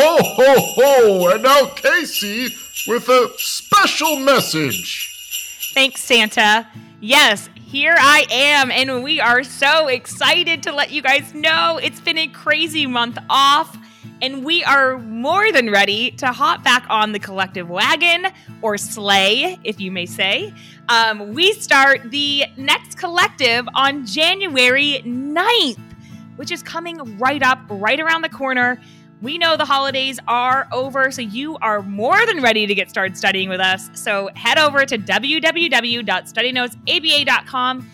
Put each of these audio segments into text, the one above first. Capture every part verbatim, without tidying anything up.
Ho, ho, ho! And now Casey with a special message. Thanks, Santa. Yes, here I am, and we are so excited to let you guys know it's been a crazy month off, and we are more than ready to hop back on the collective wagon, or sleigh, if you may say. Um, we start the next collective on January ninth, which is coming right up, right around the corner. We know the holidays are over, so you are more than ready to get started studying with us. So head over to w w w dot study notes a b a dot com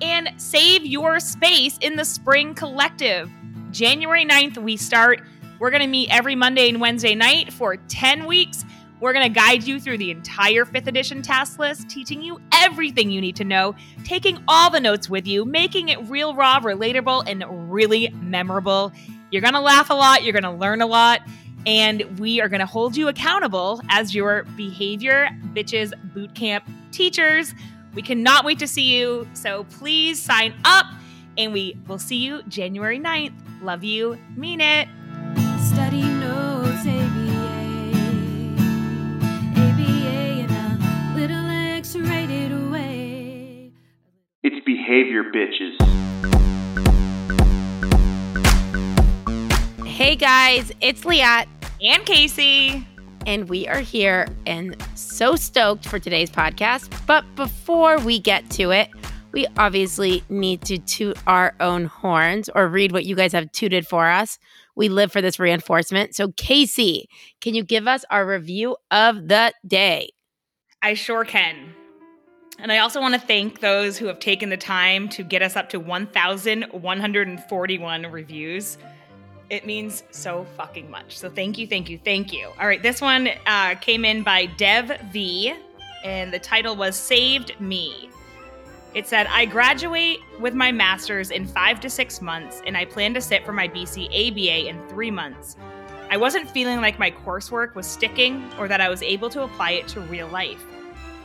and save your space in the Spring Collective. January ninth, we start. We're going to meet every Monday and Wednesday night for ten weeks. We're going to guide you through the entire fifth edition task list, teaching you everything you need to know, taking all the notes with you, making it real, raw, relatable, and really memorable. You're going to laugh a lot. You're going to learn a lot. And we are going to hold you accountable as your Behavior Bitches Bootcamp teachers. We cannot wait to see you. So please sign up, and we will see you January ninth. Love you. Mean it. Study Notes A B A. A B A in a little X-rated way. It's Behavior Bitches. Hey guys, it's Liat and Casey, and we are here and so stoked for today's podcast. But before we get to it, we obviously need to toot our own horns or read what you guys have tooted for us. We live for this reinforcement. So Casey, can you give us our review of the day? I sure can. And I also want to thank those who have taken the time to get us up to one thousand one hundred forty-one reviews. It means so fucking much. So thank you, thank you, thank you. All right, this one uh, came in by Dev V, and the title was Saved Me. It said, I graduate with my master's in five to six months, and I plan to sit for my B C A B A in three months. I wasn't feeling like my coursework was sticking or that I was able to apply it to real life.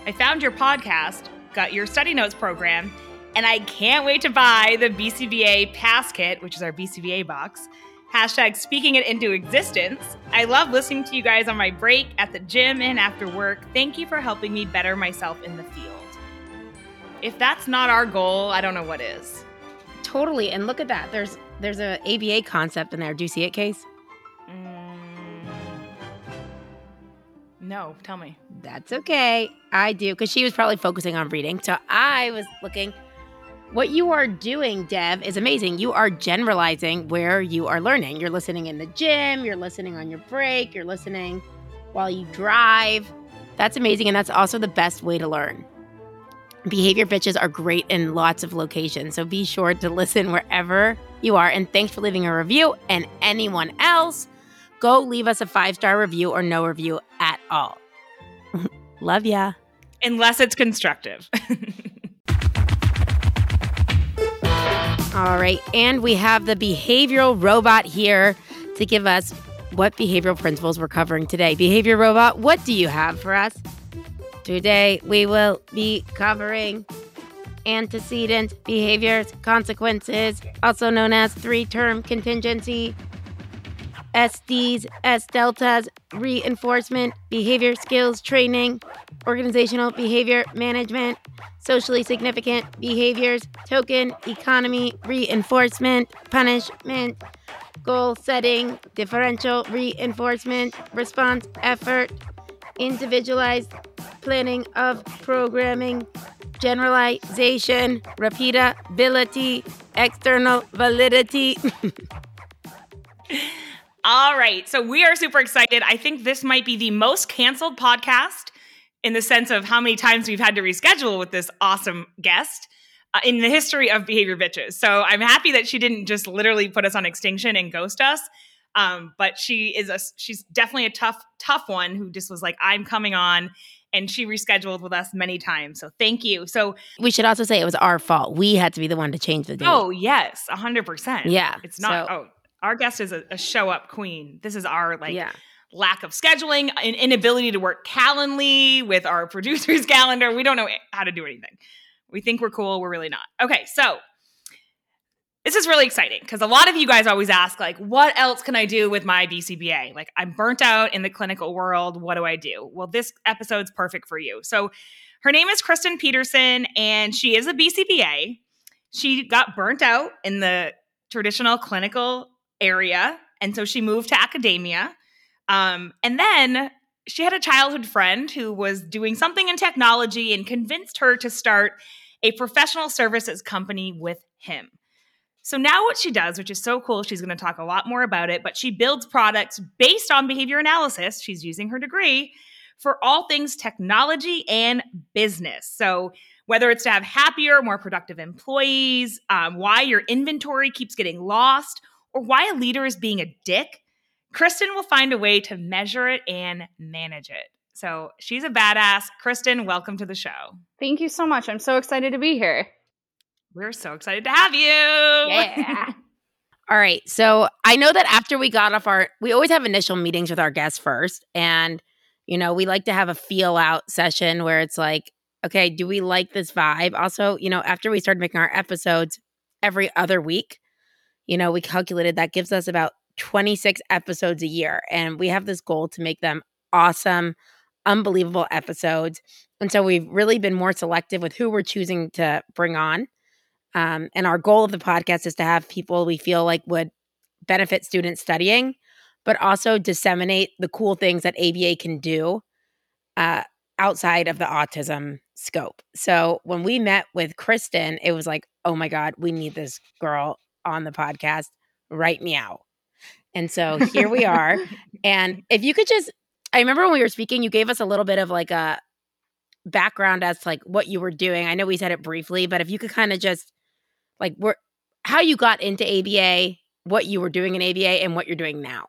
I found your podcast, got your study notes program, and I can't wait to buy the B C B A Pass Kit, which is our B C B A box. Hashtag speaking it into existence. I love listening to you guys on my break, at the gym, and after work. Thank you for helping me better myself in the field. If that's not our goal, I don't know what is. Totally. And look at that. There's there's an A B A concept in there. Do you see it, Case? Mm, no. Tell me. That's okay. I do, because she was probably focusing on reading. So I was looking. What you are doing, Dev, is amazing. You are generalizing where you are learning. You're listening in the gym. You're listening on your break. You're listening while you drive. That's amazing, and that's also the best way to learn. Behavior bitches are great in lots of locations, so be sure to listen wherever you are. And thanks for leaving a review. And anyone else, go leave us a five-star review or no review at all. Love ya. Unless it's constructive. All right, and we have the behavioral robot here to give us what behavioral principles we're covering today. Behavior robot, what do you have for us? Today, we will be covering antecedent behaviors, consequences, also known as three-term contingency, S Ds, S-deltas, reinforcement, behavior skills training, organizational behavior management, socially significant behaviors, token, economy, reinforcement, punishment, goal setting, differential reinforcement, response effort, individualized planning of programming, generalization, repeatability, external validity. All right. So we are super excited. I think this might be the most canceled podcast in the sense of how many times we've had to reschedule with this awesome guest uh, in the history of Behavior Bitches. So I'm happy that she didn't just literally put us on extinction and ghost us. Um, but she is a, she's definitely a tough, tough one who just was like, I'm coming on. And she rescheduled with us many times. So thank you. So we should also say it was our fault. We had to be the one to change the date. Oh, yes. A hundred percent. Yeah. It's not. So- oh. Our guest is a, a show-up queen. This is our like yeah. lack of scheduling, an inability to work Calendly with our producer's calendar. We don't know how to do anything. We think we're cool. We're really not. Okay, so This is really exciting because a lot of you guys always ask, like, what else can I do with my B C B A? Like, I'm burnt out in the clinical world. What do I do? Well, this episode's perfect for you. So her name is Kristen Peterson, and she is a B C B A. She got burnt out in the traditional clinical area, and so she moved to academia. Um, and then she had a childhood friend who was doing something in technology and convinced her to start a professional services company with him. So now what she does, which is so cool, she's going to talk a lot more about it, but she builds products based on behavior analysis. She's using her degree for all things technology and business. So whether it's to have happier, more productive employees, um, why your inventory keeps getting lost, or why a leader is being a dick, Kristen will find a way to measure it and manage it. So she's a badass. Kristen, welcome to the show. Thank you so much. I'm so excited to be here. We're so excited to have you. Yeah. All right. So I know that after we got off our, we always have initial meetings with our guests first. And, you know, we like to have a feel out session where it's like, okay, do we like this vibe? Also, you know, after we started making our episodes every other week, you know, we calculated that gives us about twenty-six episodes a year. And we have this goal to make them awesome, unbelievable episodes. And so we've really been more selective with who we're choosing to bring on. Um, and our goal of the podcast is to have people we feel like would benefit students studying, but also disseminate the cool things that A B A can do uh, outside of the autism scope. So when we met with Kristen, it was like, oh my God, we need this girl on the podcast right meow. And so here we are. And if you could just, I remember when we were speaking, you gave us a little bit of like a background as to like what you were doing. I know we said it briefly, but if you could kind of just, like where, how you got into A B A, what you were doing in A B A, and what you're doing now.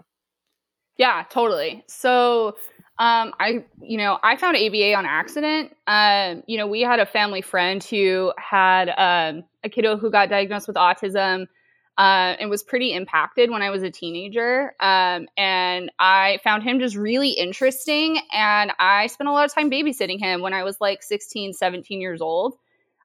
Yeah, totally. So um, I, you know, I found A B A on accident. Um, you know, we had a family friend who had um, a kiddo who got diagnosed with autism uh, and was pretty impacted when I was a teenager. Um, and I found him just really interesting. And I spent a lot of time babysitting him when I was like sixteen, seventeen years old.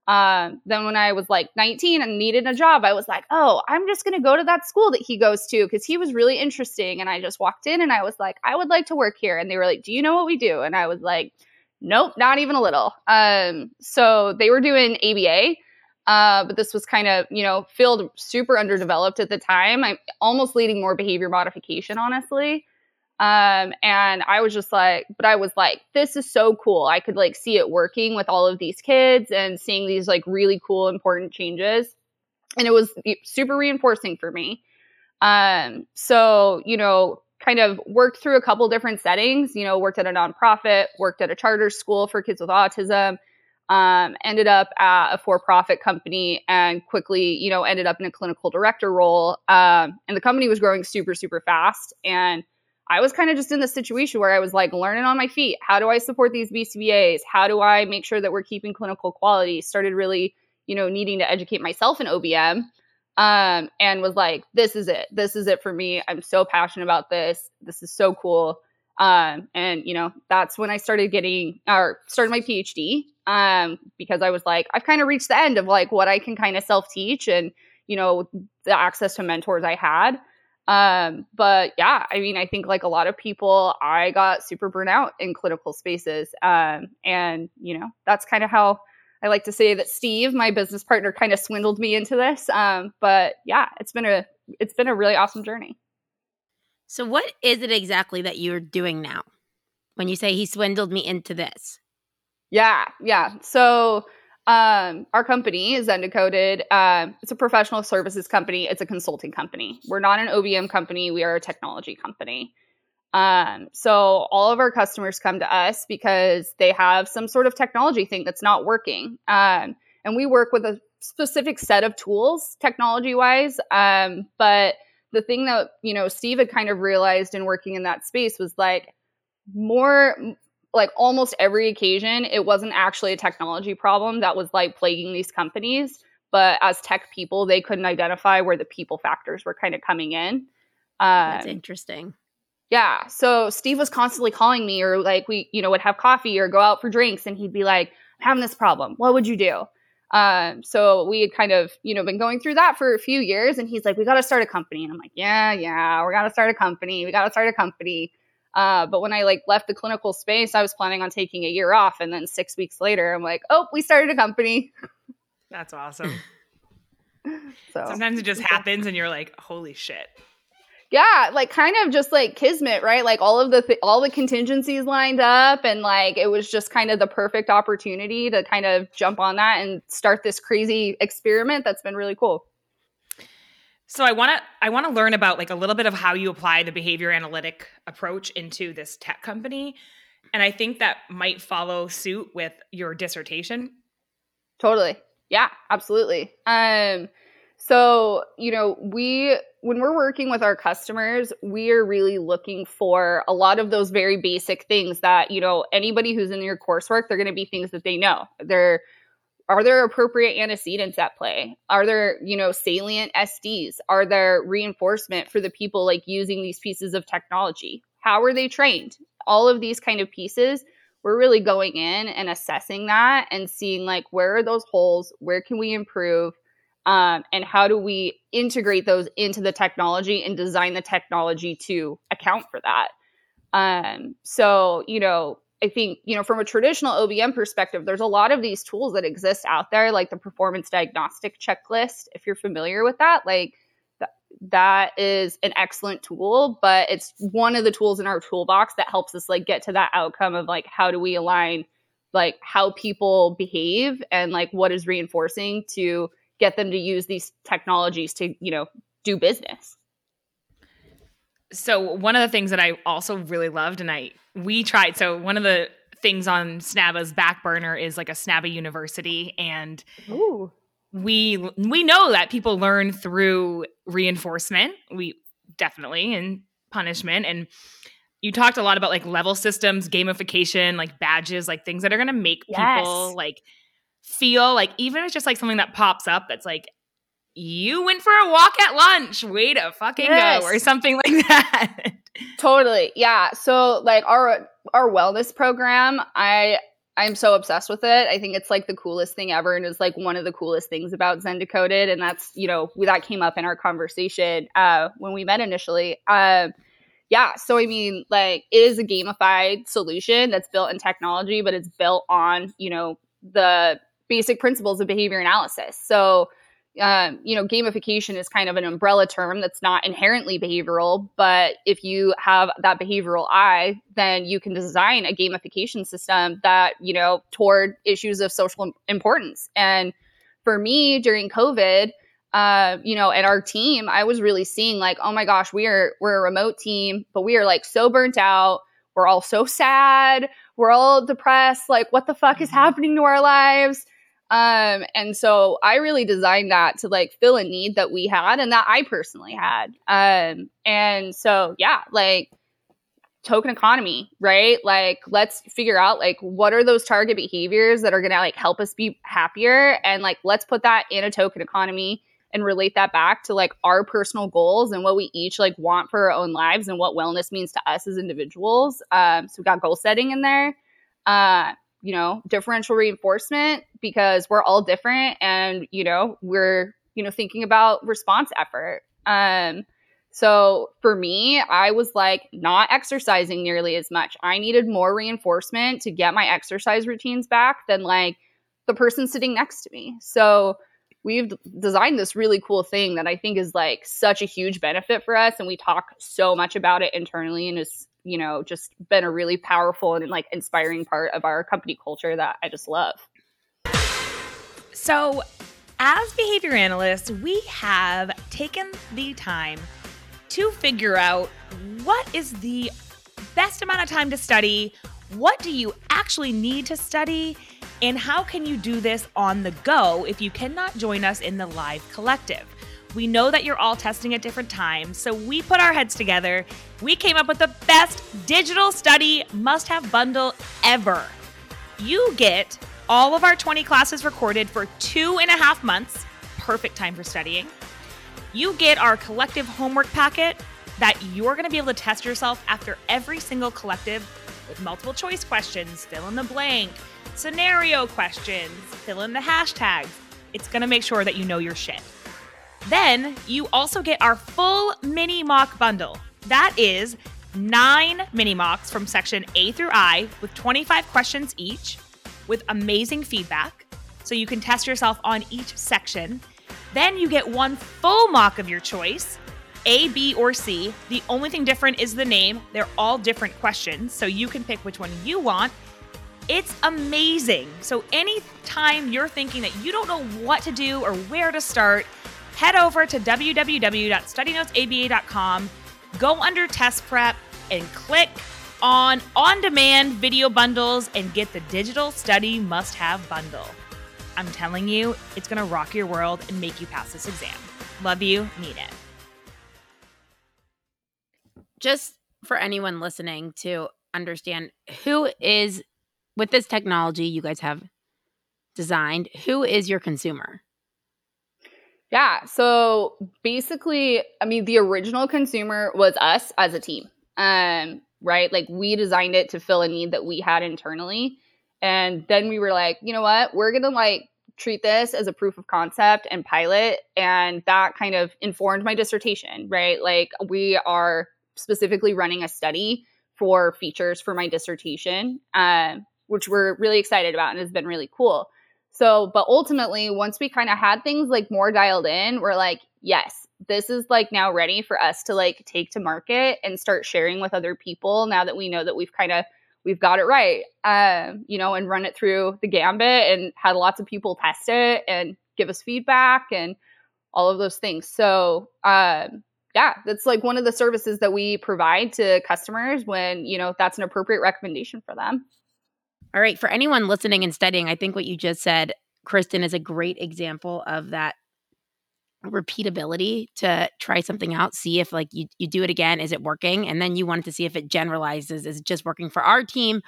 Uh, then when I was like nineteen and needed a job, I was like, oh, I'm just going to go to that school that he goes to because he was really interesting. And I just walked in and I was like, I would like to work here. And they were like, do you know what we do? And I was like, nope, not even a little. Um, so they were doing A B A, uh, but this was kind of, you know, field super underdeveloped at the time. I'm almost leading more behavior modification, honestly. Um, and I was just like, but I was like, this is so cool. I could like see it working with all of these kids and seeing these like really cool, important changes. And it was super reinforcing for me. Um, so, you know, kind of worked through a couple different settings, you know, worked at a nonprofit, worked at a charter school for kids with autism, um, ended up at a for-profit company and quickly, you know, ended up in a clinical director role. Um, and the company was growing super, super fast. And I was kind of just in this situation where I was like learning on my feet. How do I support these B C B As? How do I make sure that we're keeping clinical quality? Started really, you know, needing to educate myself in O B M, um, and was like, this is it. This is it for me. I'm so passionate about this. This is so cool. Um, and, you know, that's when I started getting or started my PhD um, because I was like, I've kind of reached the end of like what I can kind of self-teach and, you know, the access to mentors I had. Um, but yeah, I mean, I think like a lot of people, I got super burnt out in clinical spaces. Um, and you know, that's kind of how I like to say that Steve, my business partner, kind of swindled me into this. Um, but yeah, it's been a, it's been a really awesome journey. So what is it exactly that you're doing now when you say he swindled me into this? Yeah. Yeah. So, Um, our company is Zendecoded. Um, it's a professional services company. It's a consulting company. We're not an O B M company. We are a technology company. Um, so all of our customers come to us because they have some sort of technology thing that's not working. Um, and we work with a specific set of tools technology-wise. Um, but the thing that, you know, Steve had kind of realized in working in that space was like more – like almost every occasion, it wasn't actually a technology problem that was like plaguing these companies. But as tech people, they couldn't identify where the people factors were kind of coming in. Um, That's interesting. Yeah. So Steve was constantly calling me or like we, you know, would have coffee or go out for drinks. And he'd be like, I'm having this problem. What would you do? Um, so we had kind of, you know, been going through that for a few years, and he's like, we got to start a company. And I'm like, yeah, yeah, we got to start a company. We got to start a company. Uh, but when I like left the clinical space, I was planning on taking a year off. And then six weeks later, I'm like, oh, we started a company. That's awesome. So sometimes it just happens and you're like, holy shit. Yeah, like kind of just like kismet, right? Like all of the th- all the contingencies lined up, and like it was just kind of the perfect opportunity to kind of jump on that and start this crazy experiment that's been really cool. So I want to I want to learn about like a little bit of how you apply the behavior analytic approach into this tech company, and I think that might follow suit with your dissertation. Totally. Yeah, absolutely. Um So, you know, we, when we're working with our customers, we are really looking for a lot of those very basic things that, you know, anybody who's in your coursework, they're going to be things that they know. They're, are there appropriate antecedents at play? Are there, you know, salient S Ds? Are there reinforcement for the people like using these pieces of technology? How are they trained? All of these kind of pieces, we're really going in and assessing that and seeing like, where are those holes? Where can we improve? Um, and how do we integrate those into the technology and design the technology to account for that? Um, so, you know, I think, you know, from a traditional O B M perspective, there's a lot of these tools that exist out there, like the performance diagnostic checklist. If you're familiar with that, like th- that is an excellent tool, but it's one of the tools in our toolbox that helps us like get to that outcome of like, how do we align like how people behave and like what is reinforcing to get them to use these technologies to, you know, do business. So one of the things that I also really loved, and I we tried, so one of the things on SNABA's back burner is like a SNABA university, and Ooh. we we know that people learn through reinforcement, we definitely, and punishment. And you talked a lot about like level systems, gamification, like badges, like things that are going to make yes. people like feel like, even if it's just like something that pops up that's like, you went for a walk at lunch, way to fucking yes. go, or something like that. Totally. Yeah. So like our our wellness program, I I'm so obsessed with it. I think it's like the coolest thing ever, and it's like one of the coolest things about Zendecoded. And that's, you know, that came up in our conversation uh when we met initially. Um Yeah. So, I mean, like it is a gamified solution that's built in technology, but it's built on, you know, the basic principles of behavior analysis. So, um, you know, gamification is kind of an umbrella term that's not inherently behavioral, but if you have that behavioral eye, then you can design a gamification system that, you know, toward issues of social importance. And for me during COVID, uh, you know, and our team, I was really seeing like, oh my gosh, we are, we're a remote team, but we are like so burnt out. We're all so sad. We're all depressed. Like, what the fuck is happening to our lives? Um, and so I really designed that to like fill a need that we had and that I personally had. Um, and so, yeah, like token economy, right? Like, let's figure out like, what are those target behaviors that are going to like help us be happier? And like, let's put that in a token economy and relate that back to like our personal goals and what we each like want for our own lives and what wellness means to us as individuals. Um, so we got goal setting in there, uh, you know, differential reinforcement, because we're all different and, you know, we're, you know, thinking about response effort. Um, so for me, I was like not exercising nearly as much. I needed more reinforcement to get my exercise routines back than like the person sitting next to me. So we've designed this really cool thing that I think is like such a huge benefit for us. And we talk so much about it internally, and it's, you know, just been a really powerful and like inspiring part of our company culture that I just love. So as behavior analysts, we have taken the time to figure out what is the best amount of time to study, what do you actually need to study, and how can you do this on the go if you cannot join us in the live collective? We know that you're all testing at different times, so we put our heads together. We came up with the best digital study must-have bundle ever. You get all of our twenty classes recorded for two and a half months, perfect time for studying. You get our collective homework packet that you're gonna be able to test yourself after every single collective with multiple choice questions, fill in the blank, scenario questions, fill in the hashtags. It's going to make sure that you know your shit. Then you also get our full mini mock bundle. That is nine mini mocks from section A through I with twenty-five questions each with amazing feedback. So you can test yourself on each section. Then you get one full mock of your choice, A, B, or C. The only thing different is the name. They're all different questions, so you can pick which one you want. It's amazing. So anytime you're thinking that you don't know what to do or where to start, head over to w w w dot study notes a b a dot com, go under test prep, and click on on-demand video bundles and get the digital study must-have bundle. I'm telling you, it's going to rock your world and make you pass this exam. Love you. Need it. Just for anyone listening to understand, who is, with this technology you guys have designed, who is your consumer? Yeah. So basically, I mean, the original consumer was us as a team, um, right? Like, we designed it to fill a need that we had internally. And then we were like, you know what, we're going to like treat this as a proof of concept and pilot. And that kind of informed my dissertation, right? Like, we are specifically running a study for features for my dissertation, um, which we're really excited about and has been really cool. So, but ultimately, once we kind of had things like more dialed in, we're like, yes, this is like now ready for us to like take to market and start sharing with other people now that we know that we've kind of we've got it right, um, you know, and run it through the gambit and had lots of people test it and give us feedback and all of those things. So, um, yeah, that's like one of the services that we provide to customers when, you know, that's an appropriate recommendation for them. All right. For anyone listening and studying, I think what you just said, Kristen, is a great example of that repeatability to try something out, see if like you, you do it again, is it working? And then you wanted to see if it generalizes, is it just working for our team,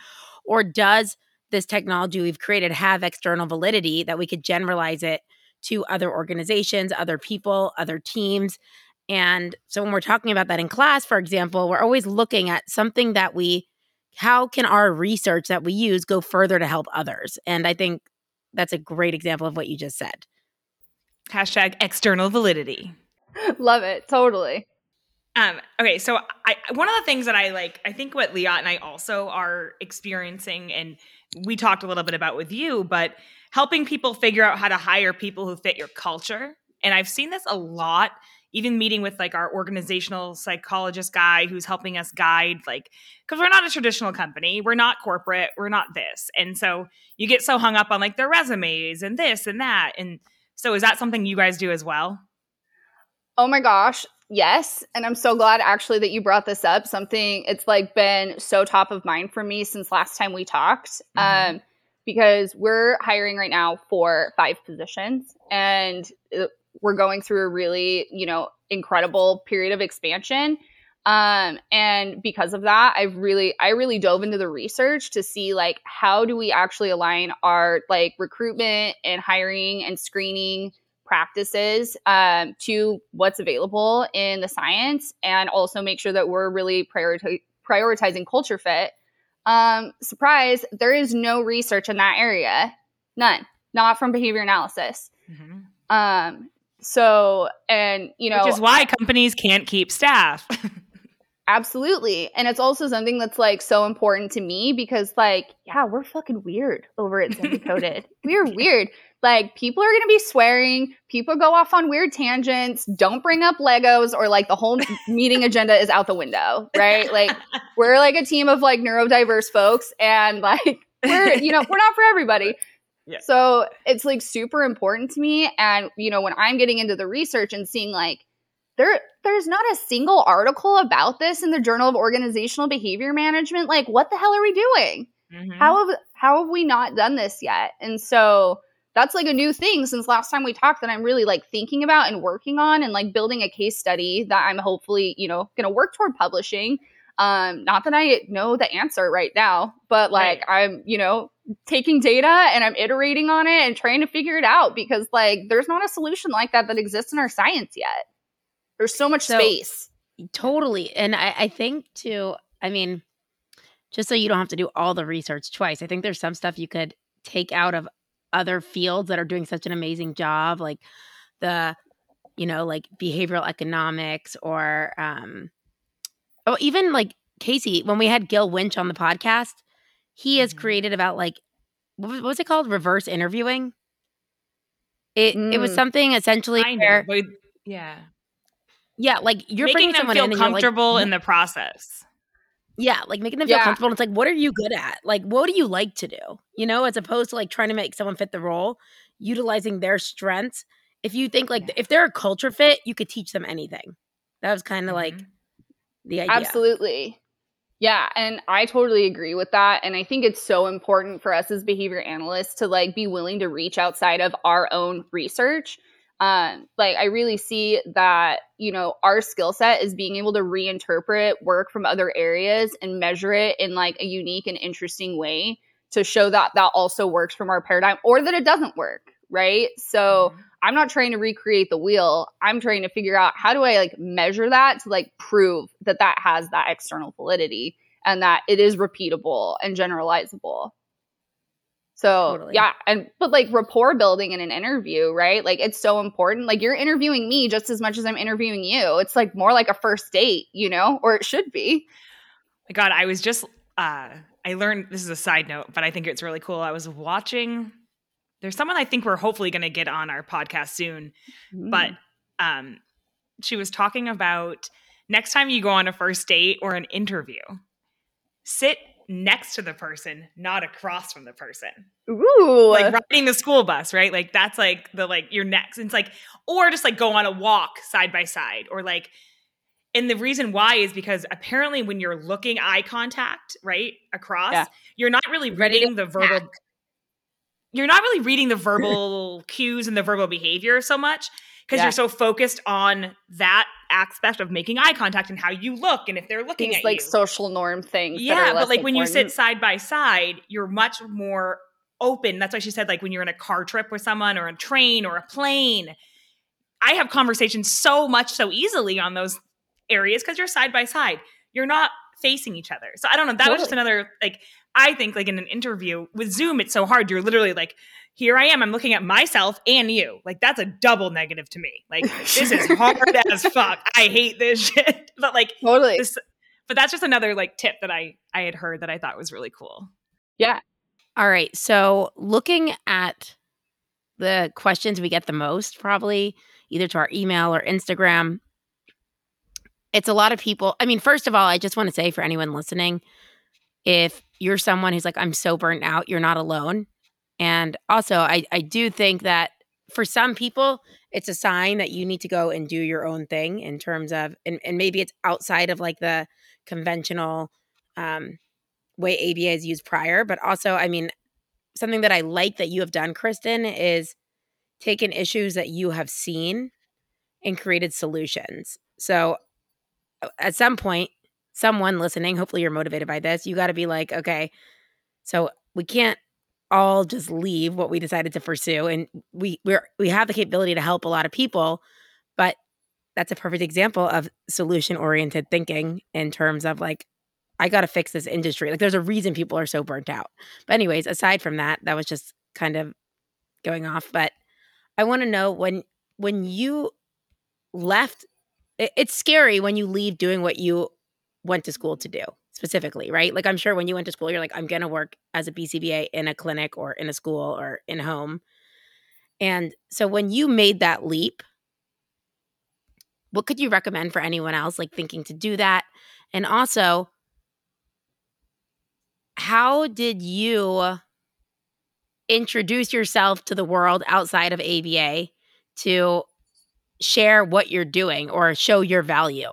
or does this technology we've created have external validity that we could generalize it to other organizations, other people, other teams? And so when we're talking about that in class, for example, we're always looking at something that we, how can our research that we use go further to help others? And I think that's a great example of what you just said. Hashtag external validity. Love it. Totally. Um, okay. So I, one of the things that I like, I think what Liat and I also are experiencing, and we talked a little bit about with you, but helping people figure out how to hire people who fit your culture. And I've seen this a lot, even meeting with like our organizational psychologist guy who's helping us guide, like, because we're not a traditional company. We're not corporate. We're not this. And so you get so hung up on like their resumes and this and that. And so is that something you guys do as well? Oh my gosh, yes. And I'm so glad actually that you brought this up. Something, it's like been so top of mind for me since last time we talked, mm-hmm. um, because we're hiring right now for five positions and we're going through a really, you know, incredible period of expansion. Um, and because of that, I've really, I really dove into the research to see like, how do we actually align our like recruitment and hiring and screening practices, um, to what's available in the science, and also make sure that we're really priori- prioritizing culture fit. Um, surprise, there is no research in that area. None, not from behavior analysis. Mm-hmm. Um, so, and you know, which is why companies can't keep staff. Absolutely. And it's also something that's like so important to me because like, yeah, we're fucking weird over at Zendecoded. We're weird. Like, people are going to be swearing. People go off on weird tangents. Don't bring up Legos, or like the whole meeting agenda is out the window, right? Like, we're like a team of like neurodiverse folks, and like, we're, you know, we're not for everybody. Yeah. So it's like super important to me. And, you know, when I'm getting into the research and seeing like, There, there's not a single article about this in the Journal of Organizational Behavior Management. Like, what the hell are we doing? Mm-hmm. How have, how have we not done this yet? And so that's like a new thing since last time we talked that I'm really like thinking about and working on, and like building a case study that I'm hopefully, you know, going to work toward publishing. Um, not that I know the answer right now, but like right. I'm, you know, taking data and I'm iterating on it and trying to figure it out, because like there's not a solution like that that exists in our science yet. There's so much so, space. Totally. And I, I think too, I mean, just so you don't have to do all the research twice. I think there's some stuff you could take out of other fields that are doing such an amazing job, like the, you know, like behavioral economics or, um, oh, even like Casey, when we had Gil Winch on the podcast, he is creative about like, what was it called? Reverse interviewing. It mm. it was something essentially where, yeah. Yeah. Like you're making them feel in comfortable like, in the process. Yeah. Like making them feel yeah. comfortable. And it's like, what are you good at? Like, what do you like to do? You know, as opposed to like trying to make someone fit the role, utilizing their strengths. If you think like, yeah. if they're a culture fit, you could teach them anything. That was kind of mm-hmm. like the idea. Absolutely. Yeah. And I totally agree with that. And I think it's so important for us as behavior analysts to like be willing to reach outside of our own research. Um, like I really see that, you know, our skill set is being able to reinterpret work from other areas and measure it in like a unique and interesting way to show that that also works from our paradigm or that it doesn't work. Right. So mm-hmm. I'm not trying to recreate the wheel. I'm trying to figure out how do I like measure that to like prove that that has that external validity and that it is repeatable and generalizable. So totally. yeah, and but like rapport building in an interview, right? Like it's so important. Like you're interviewing me just as much as I'm interviewing you. It's like more like a first date, you know, or it should be. My God, I was just uh, I learned this is a side note, but I think it's really cool. I was watching. There's someone I think we're hopefully going to get on our podcast soon, mm. but um, she was talking about next time you go on a first date or an interview, sit next to the person, not across from the person. Ooh. Like riding the school bus, right? Like that's like the, like your next, it's like, or just like go on a walk side by side or like, and the reason why is because apparently when you're looking eye contact, right? Across, yeah. you're not really reading the verbal, back. you're not really reading the verbal cues and the verbal behavior so much because yeah. you're so focused on that aspect of making eye contact and how you look and if they're looking These, at like you. Social norm things. Yeah, that are but like important. When you sit side by side, you're much more open. That's why she said like when you're in a car trip with someone or a train or a plane, I have conversations so much so easily on those areas because you're side by side. You're not facing each other. So I don't know. That totally. was just another like I think like in an interview with Zoom, it's so hard. You're literally like, here I am. I'm looking at myself and you. Like that's a double negative to me. Like this is hard as fuck. I hate this shit. But like totally. This, but that's just another like tip that I I had heard that I thought was really cool. Yeah. All right. So looking at the questions we get the most, probably either to our email or Instagram, it's a lot of people. I mean, first of all, I just want to say for anyone listening, if you're someone who's like, I'm so burnt out, you're not alone. And also, I, I do think that for some people, it's a sign that you need to go and do your own thing in terms of, and, and maybe it's outside of like the conventional um, way A B A is used prior. But also, I mean, something that I like that you have done, Kristen, is taken issues that you have seen and created solutions. So at some point, someone listening, hopefully you're motivated by this, you got to be like, okay, so we can't all just leave what we decided to pursue. And we we're, we have the capability to help a lot of people, but that's a perfect example of solution-oriented thinking in terms of like, I got to fix this industry. Like there's a reason people are so burnt out. But anyways, aside from that, that was just kind of going off. But I want to know when, when you left, it, it's scary when you leave doing what you went to school to do. Specifically, right? Like I'm sure when you went to school, you're like, I'm going to work as a B C B A in a clinic or in a school or in home. And so when you made that leap, what could you recommend for anyone else like thinking to do that? And also, how did you introduce yourself to the world outside of A B A to share what you're doing or show your value?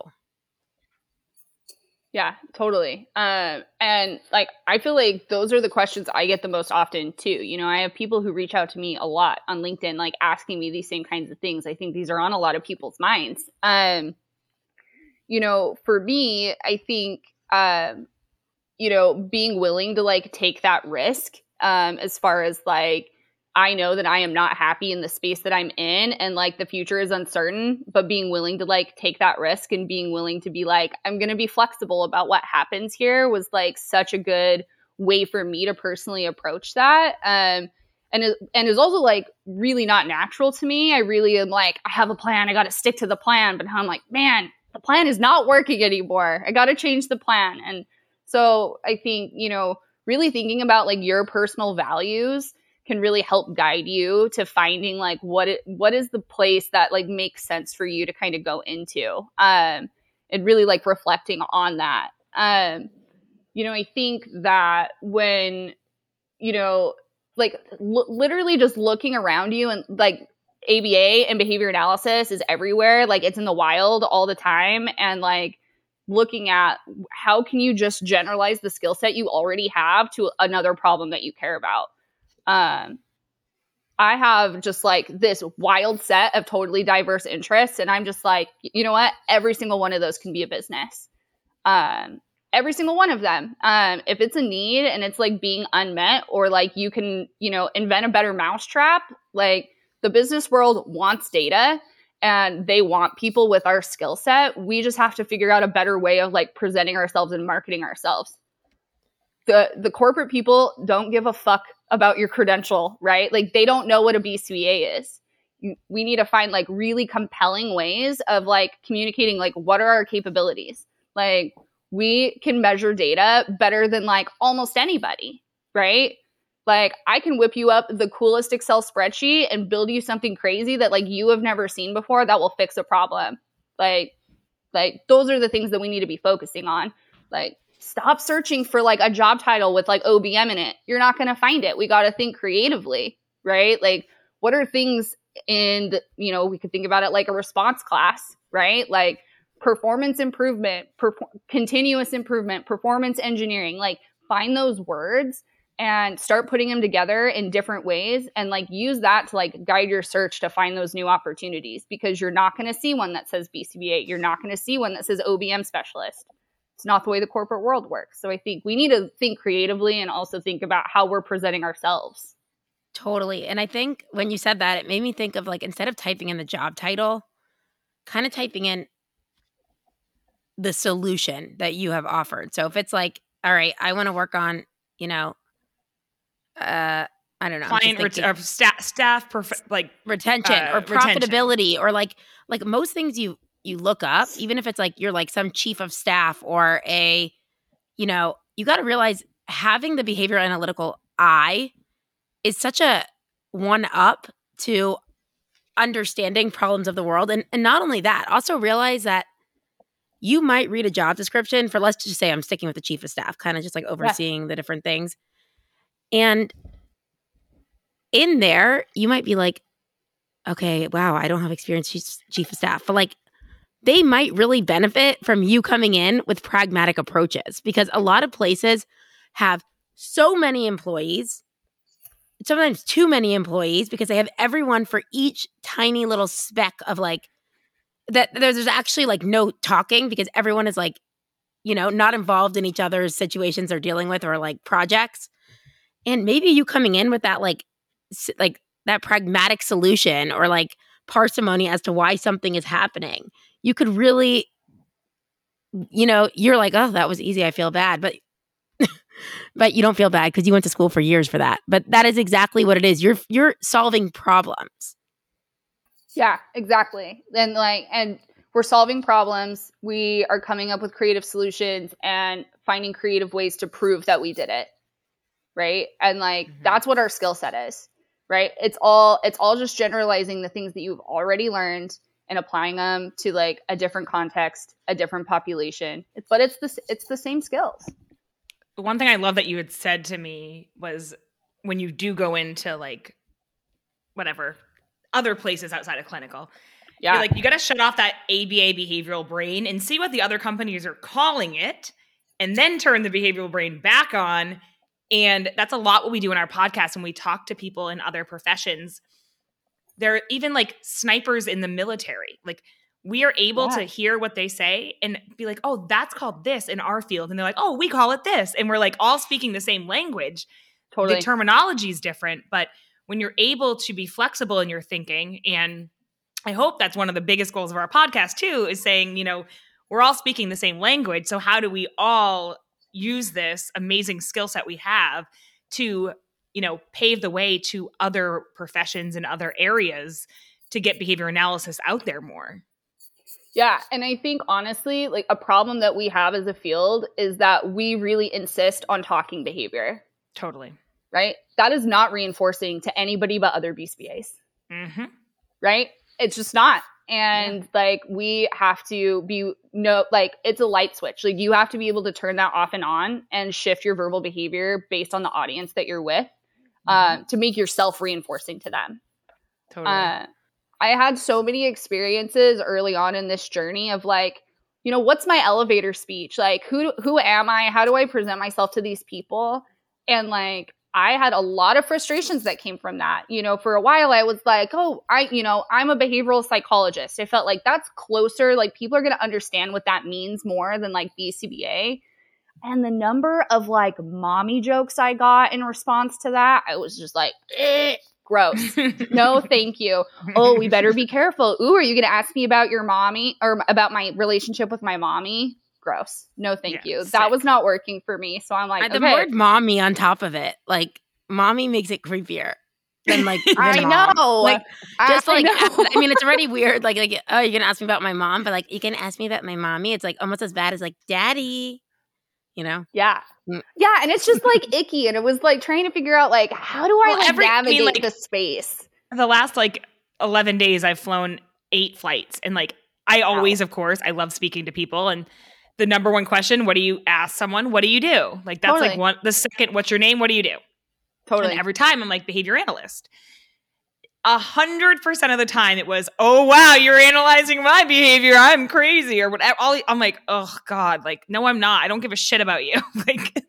Yeah, totally. Um, and like, I feel like those are the questions I get the most often too. You know, I have people who reach out to me a lot on LinkedIn, like asking me these same kinds of things. I think these are on a lot of people's minds. Um, you know, for me, I think, um, you know, being willing to like take that risk um, as far as like, I know that I am not happy in the space that I'm in and like the future is uncertain, but being willing to like take that risk and being willing to be like, I'm going to be flexible about what happens here was like such a good way for me to personally approach that. Um, and it, and it's also like really not natural to me. I really am like, I have a plan. I got to stick to the plan. But now I'm like, man, the plan is not working anymore. I got to change the plan. And so I think, you know, really thinking about like your personal values can really help guide you to finding like what it, what is the place that like makes sense for you to kind of go into, um, and really like reflecting on that. Um, you know, I think that when, you know, like l- literally just looking around you and like A B A and behavior analysis is everywhere. Like it's in the wild all the time. And like looking at how can you just generalize the skill set you already have to another problem that you care about. Um, I have just like this wild set of totally diverse interests. And I'm just like, you know what? Every single one of those can be a business. Um, every single one of them. Um, if it's a need and it's like being unmet or like you can, you know, invent a better mousetrap, like the business world wants data and they want people with our skill set. We just have to figure out a better way of like presenting ourselves and marketing ourselves. The, the corporate people don't give a fuck about your credential, right? Like they don't know what a B C B A is. You, we need to find like really compelling ways of like communicating, like what are our capabilities? Like we can measure data better than like almost anybody, right? Like I can whip you up the coolest Excel spreadsheet and build you something crazy that like you have never seen before that will fix a problem. Like, like those are the things that we need to be focusing on. Like, stop searching for like a job title with like O B M in it. You're not going to find it. We got to think creatively, right? Like what are things in, the, you know, we could think about it like a response class, right? Like performance improvement, per- continuous improvement, performance engineering, like find those words and start putting them together in different ways and like use that to like guide your search to find those new opportunities because you're not going to see one that says B C B A. You're not going to see one that says O B M specialist. It's not the way the corporate world works. So I think we need to think creatively and also think about how we're presenting ourselves. Totally. And I think when you said that, it made me think of like instead of typing in the job title, kind of typing in the solution that you have offered. So if it's like, all right, I want to work on, you know, uh, I don't know. Client ret- or sta- staff perf- like retention uh, or profitability retention. or like like most things you you look up, even if it's like you're like some chief of staff or a, you know, you got to realize having the behavioral analytical eye is such a one up to understanding problems of the world. And, and not only that, also realize that you might read a job description for, let's just say I'm sticking with the chief of staff, kind of just like overseeing yeah. the different things. And in there, you might be like, okay, wow, I don't have experience chief, chief of staff, but like, they might really benefit from you coming in with pragmatic approaches because a lot of places have so many employees, sometimes too many employees, because they have everyone for each tiny little speck of like that there's, there's actually like no talking because everyone is like, you know, not involved in each other's situations they're dealing with or like projects. And maybe you coming in with that like like that pragmatic solution or like parsimony as to why something is happening. You could really, you know, you're like, oh, that was easy. I feel bad. But but you don't feel bad because you went to school for years for that. But that is exactly what it is. You're you're solving problems. Yeah, exactly. And like, and we're solving problems. We are coming up with creative solutions and finding creative ways to prove that we did it. Right. And like, mm-hmm. that's what our skill set is. Right. It's all it's all just generalizing the things that you've already learned and applying them to like a different context, a different population. But it's the, it's the same skills. One thing I love that you had said to me was when you do go into like whatever, other places outside of clinical, yeah. you're like, you got to shut off that A B A behavioral brain and see what the other companies are calling it and then turn the behavioral brain back on. And that's a lot what we do in our podcast when we talk to people in other professions. There are even like snipers in the military. Like we are able yeah. to hear what they say and be like, oh, that's called this in our field. And they're like, oh, we call it this. And we're like all speaking the same language. Totally. The terminology is different, but when you're able to be flexible in your thinking, and I hope that's one of the biggest goals of our podcast too, is saying, you know, we're all speaking the same language. So how do we all use this amazing skill set we have to, you know, pave the way to other professions and other areas to get behavior analysis out there more? Yeah. And I think honestly, like a problem that we have as a field is that we really insist on talking behavior. Totally. Right? That is not reinforcing to anybody but other B C B As. Mm-hmm. Right? It's just not. And yeah. like we have to be no like it's a light switch. Like you have to be able to turn that off and on and shift your verbal behavior based on the audience that you're with, mm-hmm. uh, to make yourself reinforcing to them. Totally. Uh, I had so many experiences early on in this journey of like, you know, what's my elevator speech? Like, who who am I? How do I present myself to these people? And like, I had a lot of frustrations that came from that. You know, for a while I was like, oh, I, you know, I'm a behavioral psychologist. I felt like that's closer. Like people are going to understand what that means more than like B C B A. And the number of like mommy jokes I got in response to that, I was just like, eh. Gross. No, thank you. Oh, we better be careful. Ooh, are you going to ask me about your mommy or about my relationship with my mommy? Gross. No, thank yeah, you. Sick. That was not working for me. So I'm like, and the okay. word mommy on top of it, like mommy makes it creepier than like your I mom. Know. Like just I like know. Ask, I mean, it's already weird. Like, like oh, you're going to ask me about my mom, but like you can ask me about my mommy. It's like almost as bad as like daddy. You know? Yeah. Yeah. And it's just like icky. And it was like trying to figure out like, how do I well, like, every, navigate I mean, like, the space? The last like eleven days I've flown eight flights. And like, I always, wow. of course, I love speaking to people. And the number one question, what do you ask someone? What do you do? Like, that's totally. Like one, the second, what's your name? What do you do? Totally. And every time I'm like behavior analyst. A hundred percent of the time it was, oh, wow, you're analyzing my behavior. I'm crazy or whatever. I'm like, oh, God, like, no, I'm not. I don't give a shit about you. Like,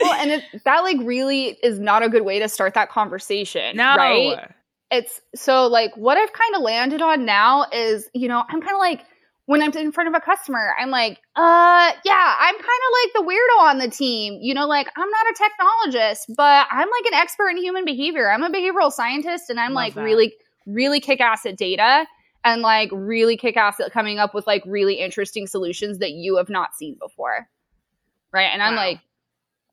well, and it, that like really is not a good way to start that conversation. No. Right? It's so like what I've kind of landed on now is, you know, I'm kind of like when I'm in front of a customer, I'm like, uh, yeah, I'm kind of like the weirdo on the team. You know, like I'm not a technologist, but I'm like an expert in human behavior. I'm a behavioral scientist and I'm Love like that. really, really kick ass at data and like really kick ass at coming up with like really interesting solutions that you have not seen before. Right. And wow. I'm like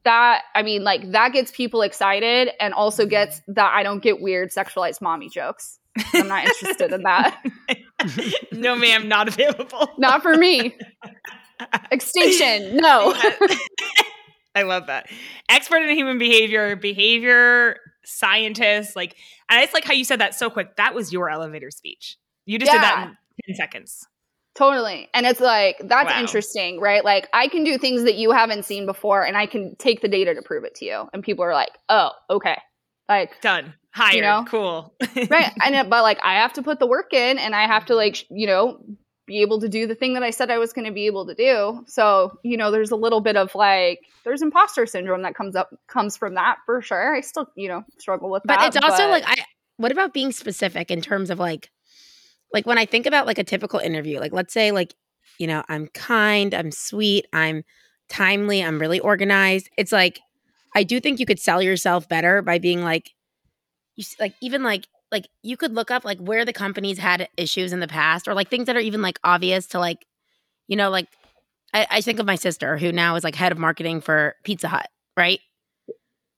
that. I mean, like that gets people excited and also gets that I don't get weird sexualized mommy jokes. I'm not interested in that. No, ma'am, not available. Not for me. Extinction, no. I love that. Expert in human behavior, behavior scientist. Like, and it's like how you said that so quick. That was your elevator speech. You just yeah. did that in ten seconds. Totally. And it's like, that's wow. interesting, right? Like, I can do things that you haven't seen before, and I can take the data to prove it to you. And people are like, oh, okay. Like, done. Hired, you know? Cool. Right. And but like I have to put the work in and I have to like, sh- you know, be able to do the thing that I said I was going to be able to do. So, you know, there's a little bit of like there's imposter syndrome that comes up comes from that for sure. I still, you know, struggle with but that. It's but it's also like I what about being specific in terms of like like when I think about like a typical interview, like let's say like, you know, I'm kind, I'm sweet, I'm timely, I'm really organized. It's like I do think you could sell yourself better by being like You like even like like you could look up like where the companies had issues in the past or like things that are even like obvious to like, you know, like I, I think of my sister who now is like head of marketing for Pizza Hut, right?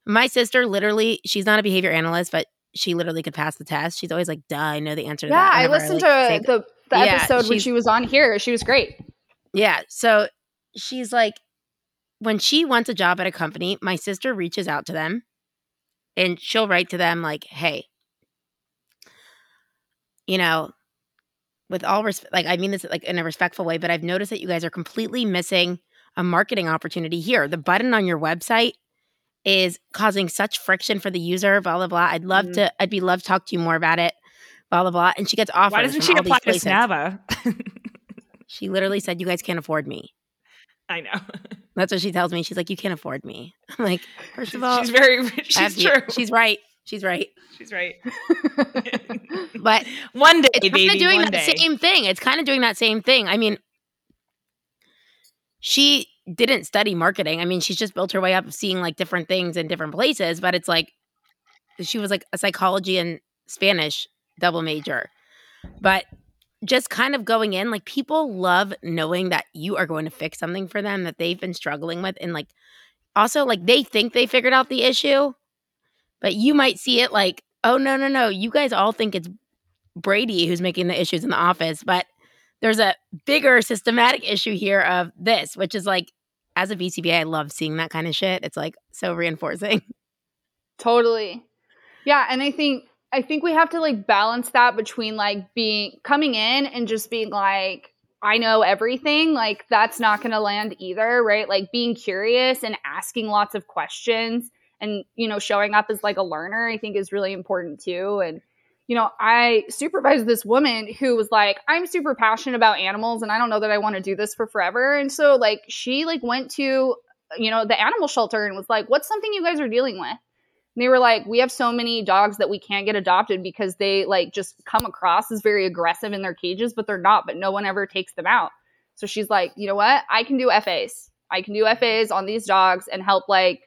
My sister literally, she's not a behavior analyst, but she literally could pass the test. She's always like, duh, I know the answer to yeah, that. Yeah, I listened I, like, to the, the yeah, episode when she was on here. She was great. Yeah. So she's like, when she wants a job at a company, my sister reaches out to them. And she'll write to them like, hey, you know, with all respect, like I mean this like in a respectful way, but I've noticed that you guys are completely missing a marketing opportunity here. The button on your website is causing such friction for the user, blah, blah, blah. I'd love mm-hmm. to, I'd be love to talk to you more about it, blah, blah, blah. And she gets offers. Why doesn't she apply to SNABA? She literally said, you guys can't afford me. I know. That's what she tells me. She's like, you can't afford me. I'm like, first of all. She's very, she's true. She's right. She's right. She's right. But one day, it's kind of doing that day. same thing. It's kind of doing that same thing. I mean, she didn't study marketing. I mean, she's just built her way up seeing like different things in different places. But it's like, she was like a psychology and Spanish double major. But just kind of going in, like, people love knowing that you are going to fix something for them that they've been struggling with. And like, also, like, they think they figured out the issue, but you might see it like, oh, no, no, no. You guys all think it's Brady who's making the issues in the office, but there's a bigger systematic issue here of this, which is like, as a B C B A, I love seeing that kind of shit. It's like so reinforcing. Totally. Yeah. And I think, I think we have to like balance that between like being coming in and just being like, I know everything. Like, that's not going to land either. Right. Like, being curious and asking lots of questions and, you know, showing up as like a learner, I think is really important too. And, you know, I supervised this woman who was like, I'm super passionate about animals and I don't know that I want to do this for forever. And so like, she like went to, you know, the animal shelter and was like, what's something you guys are dealing with? And they were like, we have so many dogs that we can't get adopted because they like just come across as very aggressive in their cages, but they're not, but no one ever takes them out. So she's like, you know what? I can do F As. I can do F As on these dogs and help like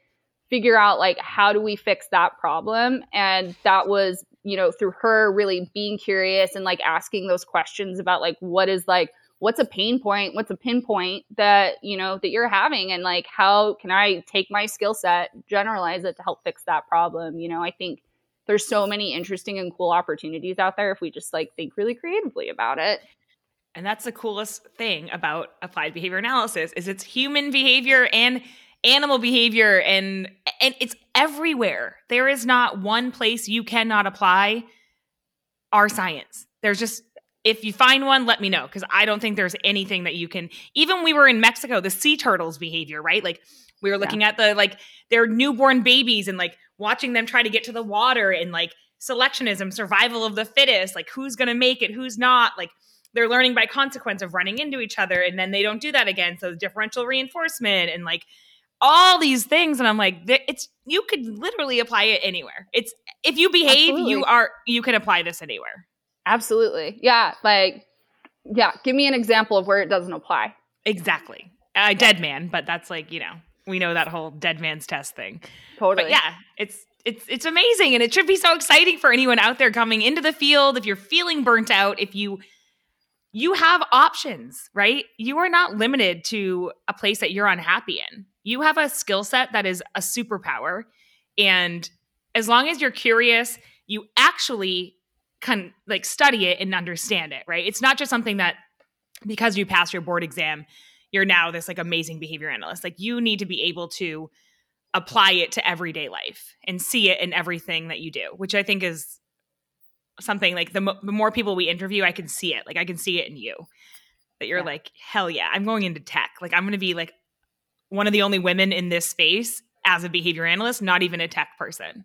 figure out like, how do we fix that problem? And that was, you know, through her really being curious and like asking those questions about like, what is like, what's a pain point? What's a pinpoint that, you know, that you're having? And like, how can I take my skill set, generalize it to help fix that problem? You know, I think there's so many interesting and cool opportunities out there if we just like think really creatively about it. And that's the coolest thing about applied behavior analysis is it's human behavior and animal behavior. And, and it's everywhere. There is not one place you cannot apply our science. There's just, if you find one, let me know, because I don't think there's anything that you can – even we were in Mexico, the sea turtles' behavior, right? Like, we were looking yeah. at the, like, their newborn babies and, like, watching them try to get to the water and, like, selectionism, survival of the fittest, like, who's going to make it, who's not. Like, they're learning by consequence of running into each other, and then they don't do that again. So differential reinforcement and, like, all these things. And I'm like, it's you could literally apply it anywhere. It's if you behave, Absolutely. you are you can apply this anywhere. Absolutely. Yeah. Like, yeah. Give me an example of where it doesn't apply. Exactly. Uh, dead man, but that's like, you know, we know that whole dead man's test thing. Totally. But yeah. It's, it's, it's amazing. And it should be so exciting for anyone out there coming into the field. If you're feeling burnt out, if you, you have options, right? You are not limited to a place that you're unhappy in. You have a skill set that is a superpower. And as long as you're curious, you actually can like study it and understand it, right? It's not just something that because you passed your board exam, you're now this like amazing behavior analyst. Like, you need to be able to apply it to everyday life and see it in everything that you do, which I think is something like the, mo- the more people we interview, I can see it. Like, I can see it in you that you're yeah. like, hell yeah, I'm going into tech. Like, I'm going to be like one of the only women in this space as a behavior analyst, not even a tech person.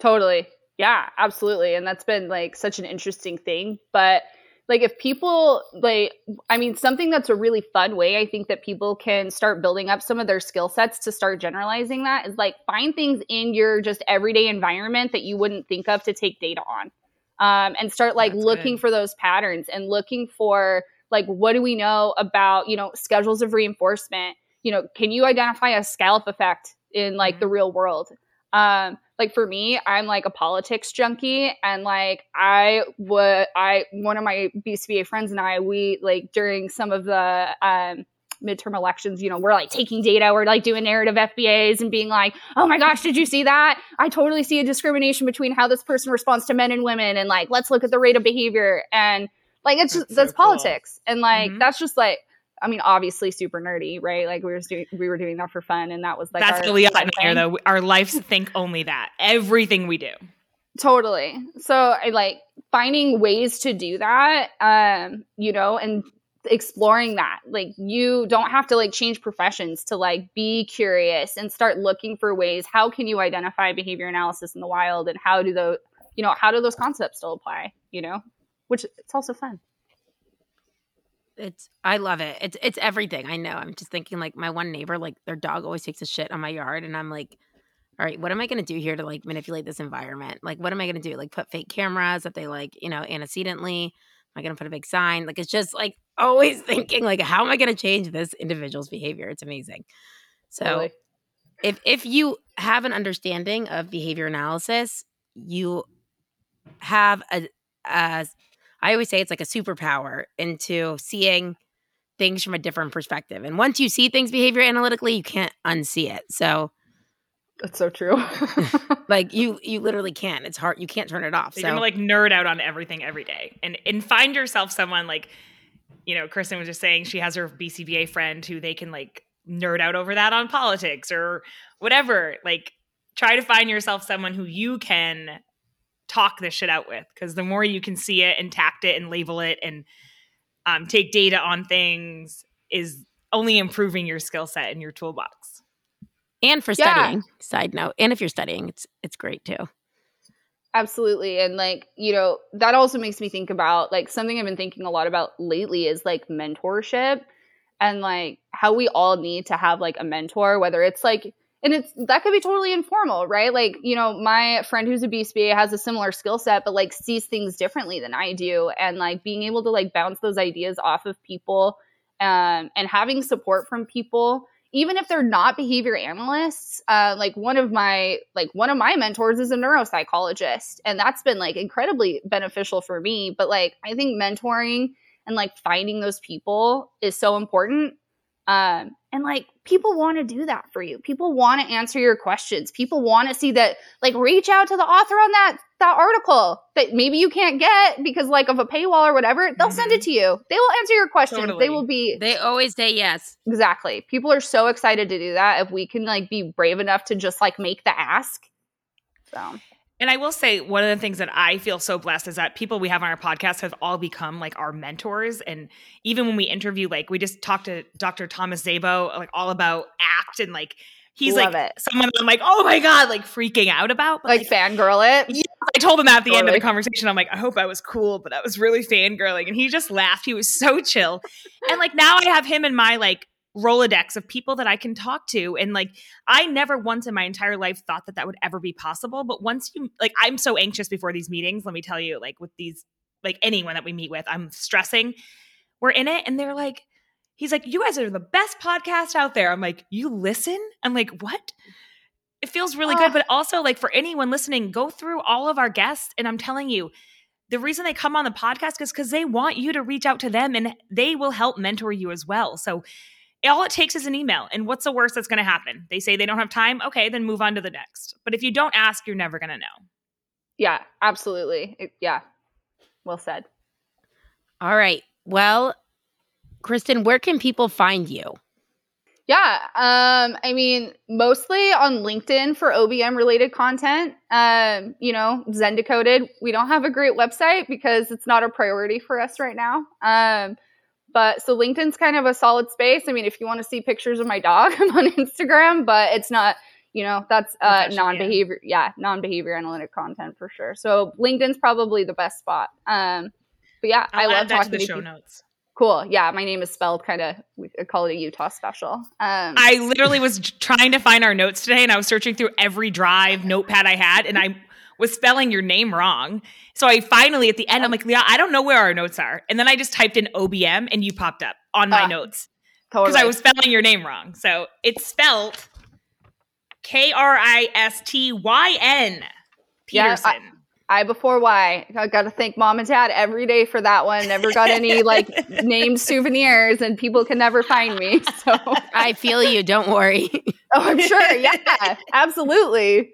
Totally. Yeah, absolutely. And that's been like such an interesting thing. But like, if people like, I mean, something that's a really fun way, I think, that people can start building up some of their skill sets to start generalizing that is like, find things in your just everyday environment that you wouldn't think of to take data on, um, and start like that's looking good. for those patterns and looking for like, what do we know about, you know, schedules of reinforcement? You know, can you identify a scallop effect in like mm-hmm. the real world? Um, like for me, I'm like a politics junkie, and like I would, I, one of my B C B A friends and I, we like during some of the, um, midterm elections, you know, we're like taking data, we're like doing narrative F B As and being like, oh my gosh, did you see that? I totally see a discrimination between how this person responds to men and women. And like, let's look at the rate of behavior. And like, it's just, that's, that's so politics. Cool. And like, mm-hmm. that's just like, I mean, obviously super nerdy, right? Like, we were just doing, we were doing that for fun. And that was like, that's really up in here though. Our lives think only that, everything we do. Totally. So I like finding ways to do that, um, you know, and exploring that, like, you don't have to like change professions to like be curious and start looking for ways. How can you identify behavior analysis in the wild? And how do those, you know, how do those concepts still apply, you know, which it's also fun. It's, I love it. It's, it's everything. I know. I'm just thinking like my one neighbor, like their dog always takes a shit on my yard. And I'm like, all right, what am I going to do here to like manipulate this environment? Like, what am I going to do? Like, put fake cameras that they like, you know, antecedently, am I going to put a big sign? Like, it's just like always thinking like, how am I going to change this individual's behavior? It's amazing. So really? if, if you have an understanding of behavior analysis, you have a, a I always say it's like a superpower into seeing things from a different perspective. And once you see things behavior analytically, you can't unsee it. So that's so true. Like you, you literally can't. It's hard. You can't turn it off. So, so. You're gonna like nerd out on everything every day, and and find yourself someone like, you know, Kristen was just saying she has her B C B A friend who they can like nerd out over that on politics or whatever. Like, try to find yourself someone who you can talk this shit out with, because the more you can see it and tact it and label it and um, take data on things is only improving your skill set and your toolbox. And for yeah. studying, side note. And if you're studying, it's it's great too. Absolutely. And like, you know, that also makes me think about like something I've been thinking a lot about lately is like mentorship and like how we all need to have like a mentor, whether it's like, and it's, that could be totally informal, right? Like, you know, my friend who's a B C B A has a similar skill set, but like sees things differently than I do. And like being able to like bounce those ideas off of people um, and having support from people, even if they're not behavior analysts, uh, like one of my like one of my mentors is a neuropsychologist, and that's been like incredibly beneficial for me. But like I think mentoring and like finding those people is so important. Um, and like people want to do that for you. People want to answer your questions. People want to see that, like, reach out to the author on that that article that maybe you can't get because like of a paywall or whatever. They'll mm-hmm. send it to you. They will answer your questions. Totally. They will be. They always say yes. Exactly. People are so excited to do that. If we can like be brave enough to just like make the ask. So. And I will say one of the things that I feel so blessed is that people we have on our podcast have all become like our mentors. And even when we interview, like we just talked to Doctor Thomas Zabo, like all about A C T, and like he's Love like it. someone I'm like, oh my God, like freaking out about. But, like, like fangirl it? Yeah, I told him at the totally. end of the conversation, I'm like, I hope I was cool, but I was really fangirling. And he just laughed. He was so chill. And like now I have him in my like Rolodex of people that I can talk to. And like, I never once in my entire life thought that that would ever be possible. But once you, like, I'm so anxious before these meetings, let me tell you, like with these, like anyone that we meet with, I'm stressing. We're in it. And they're like, he's like, you guys are the best podcast out there. I'm like, you listen? I'm like, what? It feels really uh. good. But also like for anyone listening, go through all of our guests. And I'm telling you, the reason they come on the podcast is because they want you to reach out to them and they will help mentor you as well. So all it takes is an email. And what's the worst that's going to happen? They say they don't have time. Okay, then move on to the next. But if you don't ask, you're never going to know. Yeah, absolutely. It, yeah. Well said. All right. Well, Kristen, where can people find you? Yeah. Um, I mean, mostly on LinkedIn for O B M related content. Um, you know, Zendecoded. We don't have a great website because it's not a priority for us right now. Um, But so LinkedIn's kind of a solid space. I mean, if you want to see pictures of my dog, I'm on Instagram, but it's not, you know, that's uh, non-behavior. Yeah. Non-behavior analytic content for sure. So LinkedIn's probably the best spot. Um, but yeah, I'll I love talking to the show people. notes. Cool. Yeah. My name is spelled kind of, we call it a Utah special. Um, I literally was trying to find our notes today and I was searching through every drive notepad I had and I was spelling your name wrong. So I finally, at the end, I'm like, Leah, I don't know where our notes are. And then I just typed in O B M and you popped up on my uh, notes because totally. I was spelling your name wrong. So it's spelled K R I S T Y N Peterson. Yeah, I, I before Y. I got to thank mom and dad every day for that one. Never got any like name souvenirs and people can never find me. So I feel you. Don't worry. Oh, I'm sure. Yeah, absolutely.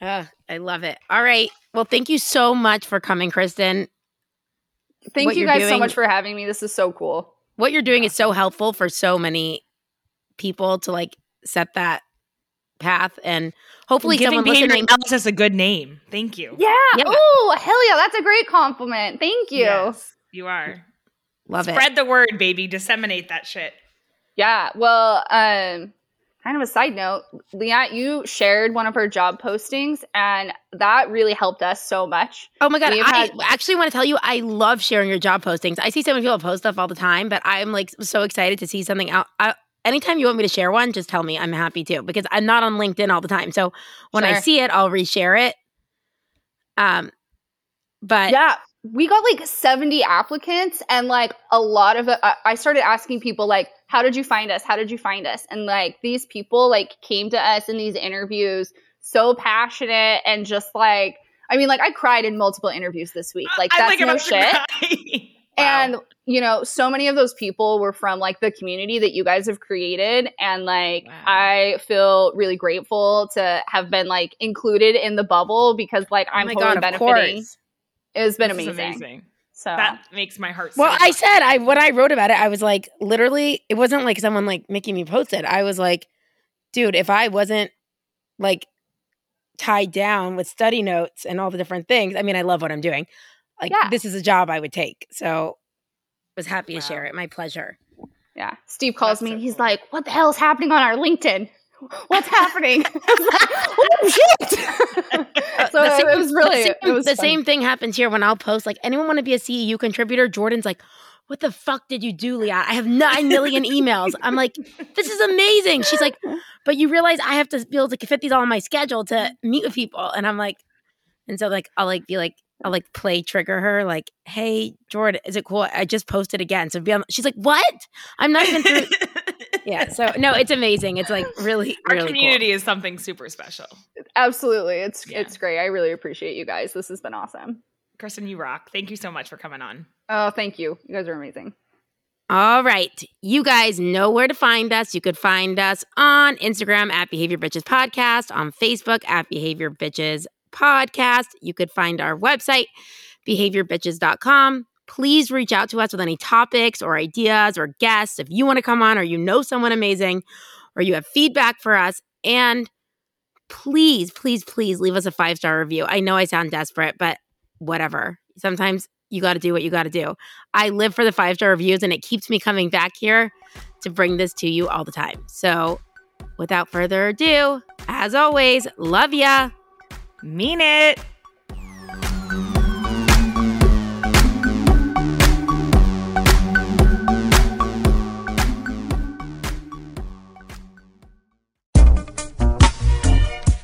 Uh, I love it. All right. Well, thank you so much for coming, Kristen. Thank what you guys doing, so much for having me. This is so cool. What you're doing yeah. is so helpful for so many people to like set that path and hopefully giving someone behavior listening analysis a good name. Thank you. Yeah. yeah. Oh, hell yeah. That's a great compliment. Thank you. Yes, you are. Love Spread it. Spread the word, baby. Disseminate that shit. Yeah. Well, um, kind of a side note, Leah, you shared one of her job postings, and that really helped us so much. Oh my God. We've I had- actually want to tell you, I love sharing your job postings. I see so many people post stuff all the time, but I'm like so excited to see something out. I, anytime you want me to share one, just tell me. I'm happy to, because I'm not on LinkedIn all the time. So when sure. I see it, I'll reshare it. Um, but yeah. We got like seventy applicants and like a lot of, uh, I started asking people like, how did you find us? How did you find us? And like these people like came to us in these interviews so passionate and just like, I mean, like I cried in multiple interviews this week. Like that's like no shit. Wow. And, you know, so many of those people were from like the community that you guys have created. And like, wow. I feel really grateful to have been like included in the bubble because like I'm oh totally God, benefiting. It's been amazing. amazing. So that makes my heart. Well, I said, I, what I wrote about it, I was like, literally, it wasn't like someone like making me post it. I was like, dude, if I wasn't like tied down with study notes and all the different things, I mean, I love what I'm doing. Like, yeah. This is a job I would take. So I was happy wow. to share it. My pleasure. Yeah. Steve calls That's me so and he's cool. like, what the hell is happening on our LinkedIn? What's happening? Oh, shit. So the same, it was really – The, same, was the same thing happens here when I'll post, like, anyone want to be a C E U contributor? Jordan's like, what the fuck did you do, Leon? I have nine million emails. I'm like, this is amazing. She's like, but you realize I have to be able to fit these all on my schedule to meet with people. And I'm like – and so, like, I'll, like, be like – I'll like play trigger her like, hey, Jordan, is it cool? I just posted again. So be on. She's like, what? I'm not even through. Yeah. So no, it's amazing. It's like really, Our really community cool. is something super special. Absolutely. It's yeah. it's great. I really appreciate you guys. This has been awesome. Kristen, you rock. Thank you so much for coming on. Oh, thank you. You guys are amazing. All right. You guys know where to find us. You could find us on Instagram at Behavior Bitches Podcast, on Facebook at Behavior Bitches Podcast. You could find our website, behavior bitches dot com. Please reach out to us with any topics or ideas or guests if you want to come on or you know someone amazing or you have feedback for us. And please, please, please leave us a five-star review. I know I sound desperate, but whatever. Sometimes you got to do what you got to do. I live for the five-star reviews and it keeps me coming back here to bring this to you all the time. So without further ado, as always, love ya. Mean it.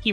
He